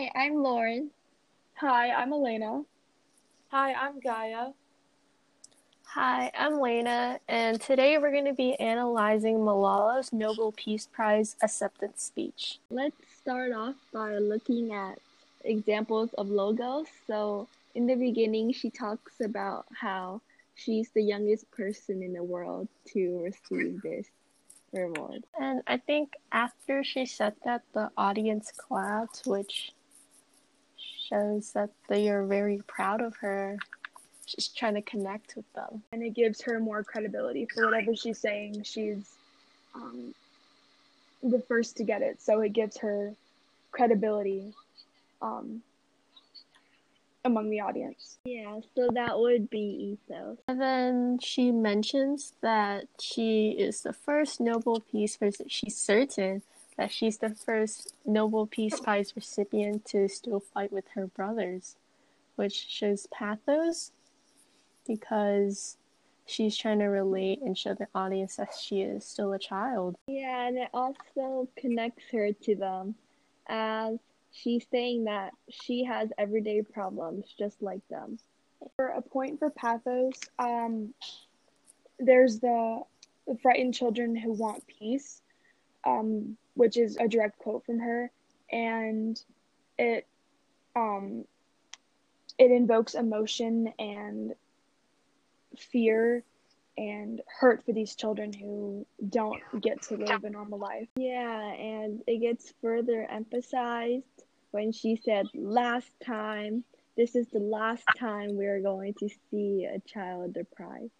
Hi, I'm Lauren. Hi, I'm Elena. Hi, I'm Gaia. Hi, I'm Lena, and today we're going to be analyzing Malala's Nobel Peace Prize acceptance speech. Let's start off by looking at examples of logos. So in the beginning, she talks about how she's the youngest person in the world to receive this reward. And I think after she said that, the audience clapped, which shows that they are very proud of her. She's trying to connect with them. And it gives her more credibility for whatever she's saying. She's the first to get it, so it gives her credibility among the audience. Yeah, so that would be ethos. And then she mentions that she is the first Nobel Peace Prize. She's certain that she's the first Nobel Peace Prize recipient to still fight with her brothers, which shows pathos, because she's trying to relate and show the audience that she is still a child. Yeah, and it also connects her to them, as she's saying that she has everyday problems just like them. For a point for pathos, there's the frightened children who want peace, which is a direct quote from her, and it invokes emotion and fear and hurt for these children who don't get to live a normal life. Yeah, and it gets further emphasized when she said, "Last time, this is the last time we are going to see a child deprived."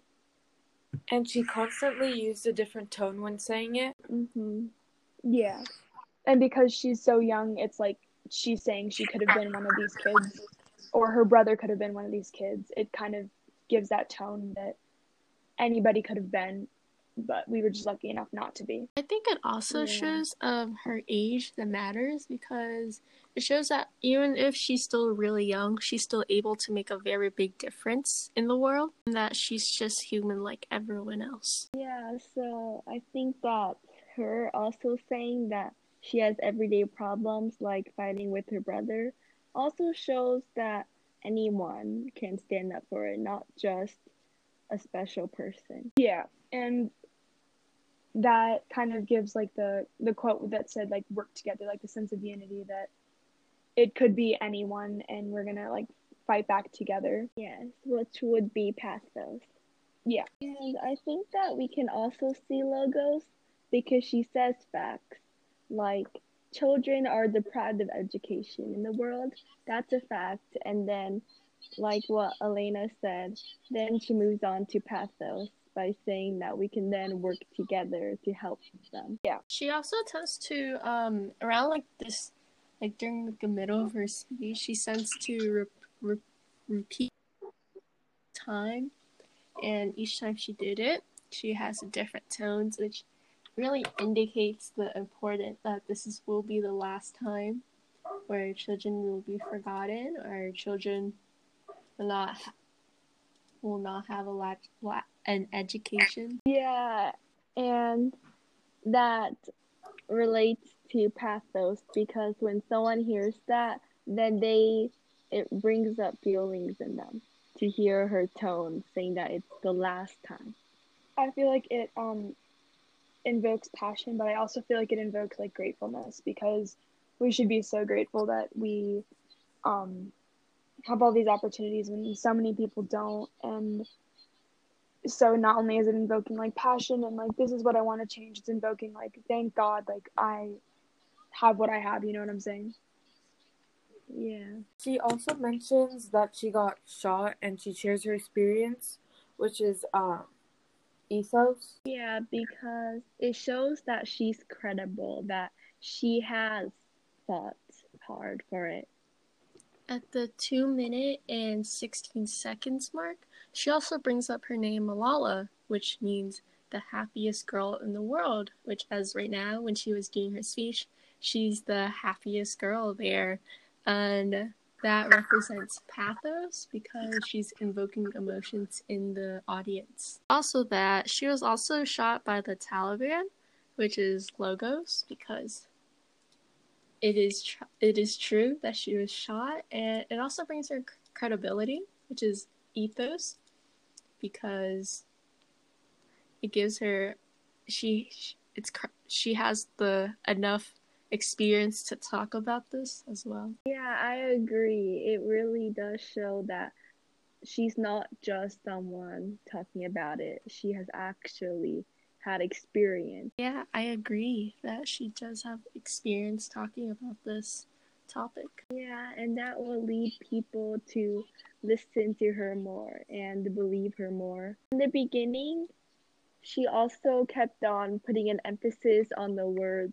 And she constantly used a different tone when saying it. Mm-hmm. Yeah. And because she's so young, it's like she's saying she could have been one of these kids, or her brother could have been one of these kids. It kind of gives that tone that anybody could have been, but we were just lucky enough not to be. I think it also shows her age that matters, because it shows that even if she's still really young, she's still able to make a very big difference in the world, and that she's just human like everyone else. Yeah, so I think that her also saying that she has everyday problems like fighting with her brother also shows that anyone can stand up for it, not just a special person. Yeah, and that kind of gives like the quote that said like work together, like the sense of unity that it could be anyone and we're gonna like fight back together. Yes, which would be pathos. Yeah. And I think that we can also see logos because she says facts like children are deprived of education in the world. That's a fact. And then, like what Elena said, then she moves on to pathos by saying that we can then work together to help them. Yeah. She also tends to, around like this, like during the middle of her speech, she tends to repeat time. And each time she did it, she has a different tones, which really indicates the importance that this will be the last time where children will be forgotten, or children will not have an education. Yeah, and that relates to pathos, because when someone hears that, then it brings up feelings in them to hear her tone saying that it's the last time. I feel like it invokes passion, but I also feel like it invokes like gratefulness, because we should be so grateful that we have all these opportunities when so many people don't. And so not only is it invoking like passion and like this is what I want to change, it's invoking like thank God, like I have what I have, you know what I'm saying? Yeah. She also mentions that she got shot and she shares her experience, which is ethos. Yeah, because it shows that she's credible, that she has fought hard for it. At the 2 minute and 16 seconds mark, she also brings up her name Malala, which means the happiest girl in the world, which as right now, when she was doing her speech, she's the happiest girl there. And that represents pathos because she's invoking emotions in the audience. Also that she was also shot by the Taliban, which is logos, because it is true that she was shot, and it also brings her credibility, which is ethos, because it gives her she has the enough experience to talk about this as well. Yeah, I agree. It really does show that she's not just someone talking about it. She has actually had experience. Yeah, I agree that she does have experience talking about this topic. Yeah, and that will lead people to listen to her more and believe her more. In the beginning, she also kept on putting an emphasis on the words,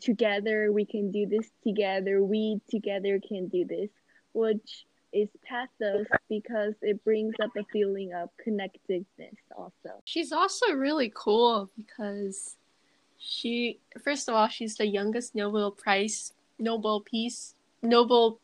together we can do this, together we together can do this, which is pathos because it brings up a feeling of connectedness also. She's also really cool because she's the youngest Nobel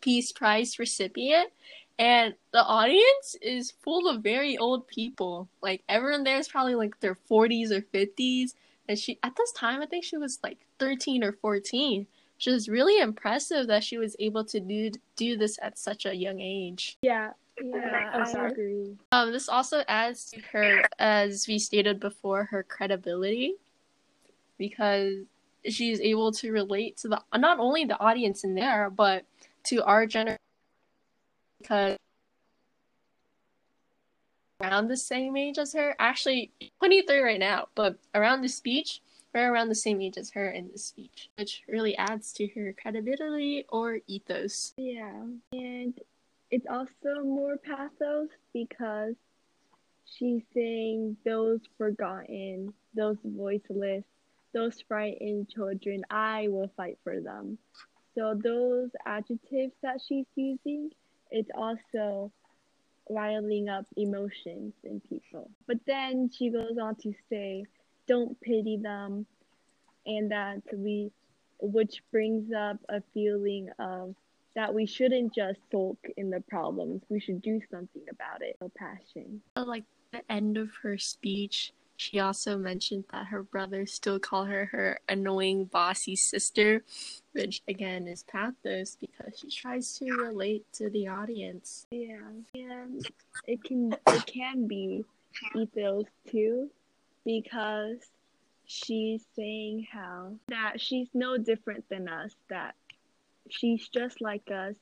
Peace Prize recipient, and the audience is full of very old people. Like, everyone there is probably like their 40s or 50s, and she, at this time, I think she was like 13 or 14. Which is really impressive that she was able to do this at such a young age. Yeah, I agree. This also adds to her, as we stated before, her credibility, because she's able to relate to not only the audience in there, but to our generation, because around the same age as her. Actually, 23 right now, but around the same age as her in this speech, which really adds to her credibility or ethos. Yeah, and it's also more pathos because she's saying those forgotten, those voiceless, those frightened children, I will fight for them. So those adjectives that she's using, it's also riling up emotions in people. But then she goes on to say, don't pity them, and that which brings up a feeling of that we shouldn't just sulk in the problems. We should do something about it. No passion. Like the end of her speech, she also mentioned that her brothers still call her annoying bossy sister, which again is pathos because she tries to relate to the audience. Yeah, and it can be ethos too, because she's saying how that she's no different than us, that she's just like us,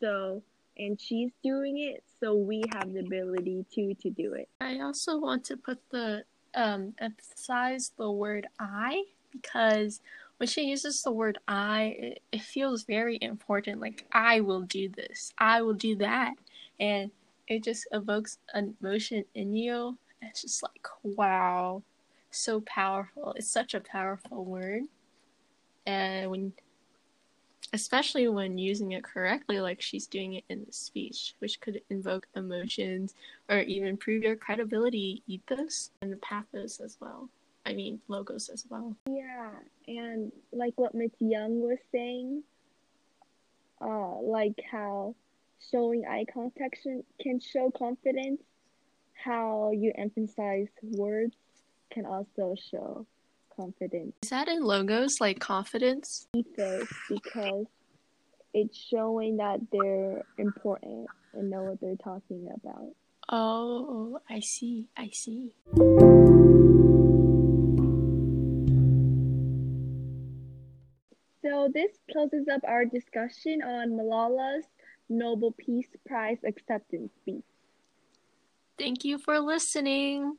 and she's doing it, so we have the ability to do it. I also want to put emphasize the word I, because when she uses the word I, it feels very important, like I will do this, I will do that, and it just evokes an emotion in you. It's just like, wow, so powerful. It's such a powerful word, and especially when using it correctly, like she's doing it in the speech, which could invoke emotions or even prove your credibility, ethos, and pathos as well. I mean, logos as well. Yeah, and like what Ms. Young was saying, like how showing eye contact can show confidence. How you emphasize words can also show confidence. Is that in logos, like confidence? Ethos, because it's showing that they're important and know what they're talking about. Oh, I see. So this closes up our discussion on Malala's Nobel Peace Prize acceptance speech. Thank you for listening.